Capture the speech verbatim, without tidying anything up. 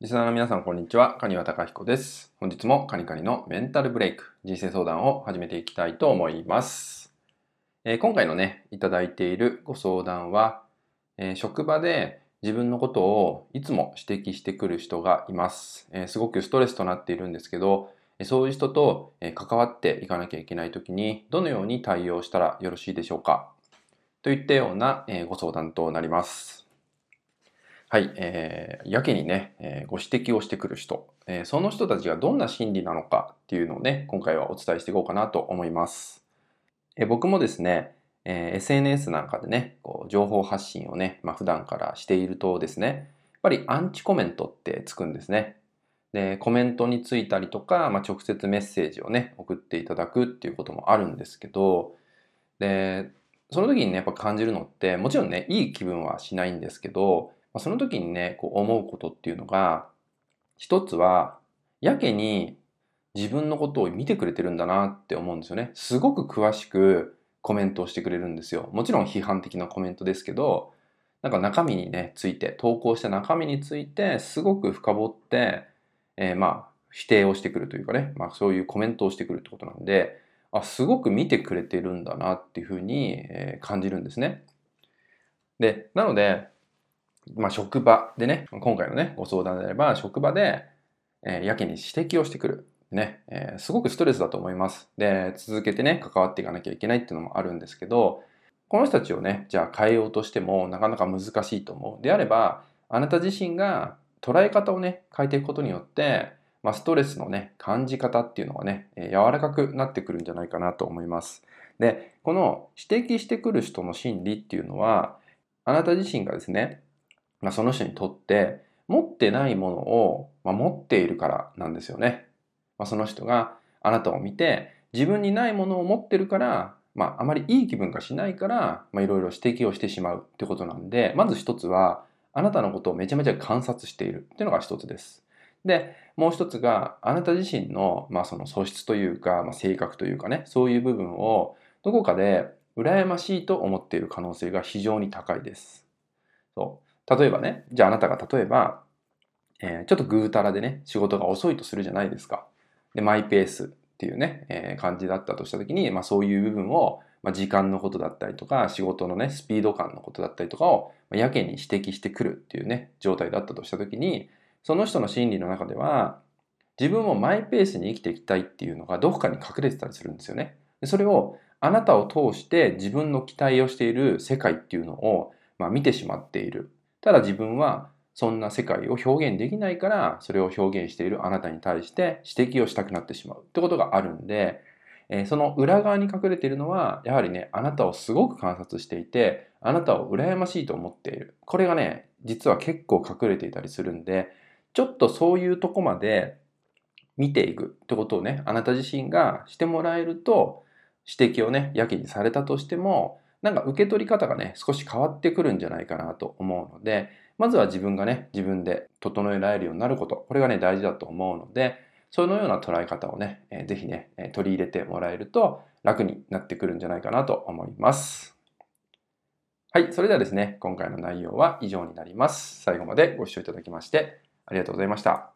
リスナーの皆さん、こんにちは。蟹和貴彦です。本日もカニカニのメンタルブレイク、人生相談を始めていきたいと思います。えー、今回のね、いただいているご相談は、えー、職場で自分のことをいつも指摘してくる人がいます。えー、すごくストレスとなっているんですけど、そういう人と関わっていかなきゃいけないときに、どのように対応したらよろしいでしょうか？といったようなご相談となります。はい、えー、やけにね、えー、ご指摘をしてくる人、えー、その人たちがどんな心理なのかっていうのをね、今回はお伝えしていこうかなと思います。えー、僕もですね、えー、エスエヌエス なんかでね、こう情報発信をね、まあ、普段からしているとですね、やっぱりアンチコメントってつくんですね。で、コメントについたりとか、まあ、直接メッセージをね、送っていただくっていうこともあるんですけど、で、その時にね、やっぱ感じるのって、もちろんね、いい気分はしないんですけど、その時にね、こう思うことっていうのが、一つはやけに自分のことを見てくれてるんだなって思うんですよね。すごく詳しくコメントをしてくれるんですよ。もちろん批判的なコメントですけど、なんか中身にねついて、投稿した中身についてすごく深掘って、えー、まあ否定をしてくるというかね、まあ、そういうコメントをしてくるってことなんで、あ、すごく見てくれてるんだなっていうふうに感じるんですね。で、なのでまあ、職場でね、今回のね、ご相談であれば、職場で、えー、やけに指摘をしてくる。ね、えー、すごくストレスだと思います。で、続けてね、関わっていかなきゃいけないっていうのもあるんですけど、この人たちをね、じゃあ変えようとしても、なかなか難しいと思う。であれば、あなた自身が捉え方をね、変えていくことによって、まあ、ストレスのね、感じ方っていうのがね、柔らかくなってくるんじゃないかなと思います。で、この指摘してくる人の心理っていうのは、あなた自身がですね、まあ、その人にとって持ってないものを、まあ、持っているからなんですよね。まあ、その人があなたを見て自分にないものを持ってるから、まあ、あまりいい気分がしないからいろいろ指摘をしてしまうってことなんで、まず一つはあなたのことをめちゃめちゃ観察しているっていうのが一つです。で、もう一つがあなた自身の、まあ、その素質というか、まあ、性格というかね、そういう部分をどこかで羨ましいと思っている可能性が非常に高いです。そう。例えばね、じゃああなたが例えば、えー、ちょっとぐうたらでね、仕事が遅いとするじゃないですか。で、マイペースっていうね、えー、感じだったとしたときに、まあ、そういう部分を、まあ、時間のことだったりとか、仕事のね、スピード感のことだったりとかを、まあ、やけに指摘してくるっていうね、状態だったとしたときに、その人の心理の中では、自分をマイペースに生きていきたいっていうのがどこかに隠れてたりするんですよね。で、それをあなたを通して自分の期待をしている世界っていうのを、まあ、見てしまっている。ただ自分はそんな世界を表現できないから、それを表現しているあなたに対して指摘をしたくなってしまうってことがあるんで、その裏側に隠れているのは、やはりね、あなたをすごく観察していて、あなたを羨ましいと思っている。これがね、実は結構隠れていたりするんで、ちょっとそういうとこまで見ていくってことをね、あなた自身がしてもらえると、指摘をね、やけにされたとしても、なんか受け取り方がね、少し変わってくるんじゃないかなと思うので、まずは自分がね、自分で整えられるようになること、これがね、大事だと思うので、そのような捉え方をね、ぜひね、取り入れてもらえると楽になってくるんじゃないかなと思います。はい、それではですね、今回の内容は以上になります。最後までご視聴いただきましてありがとうございました。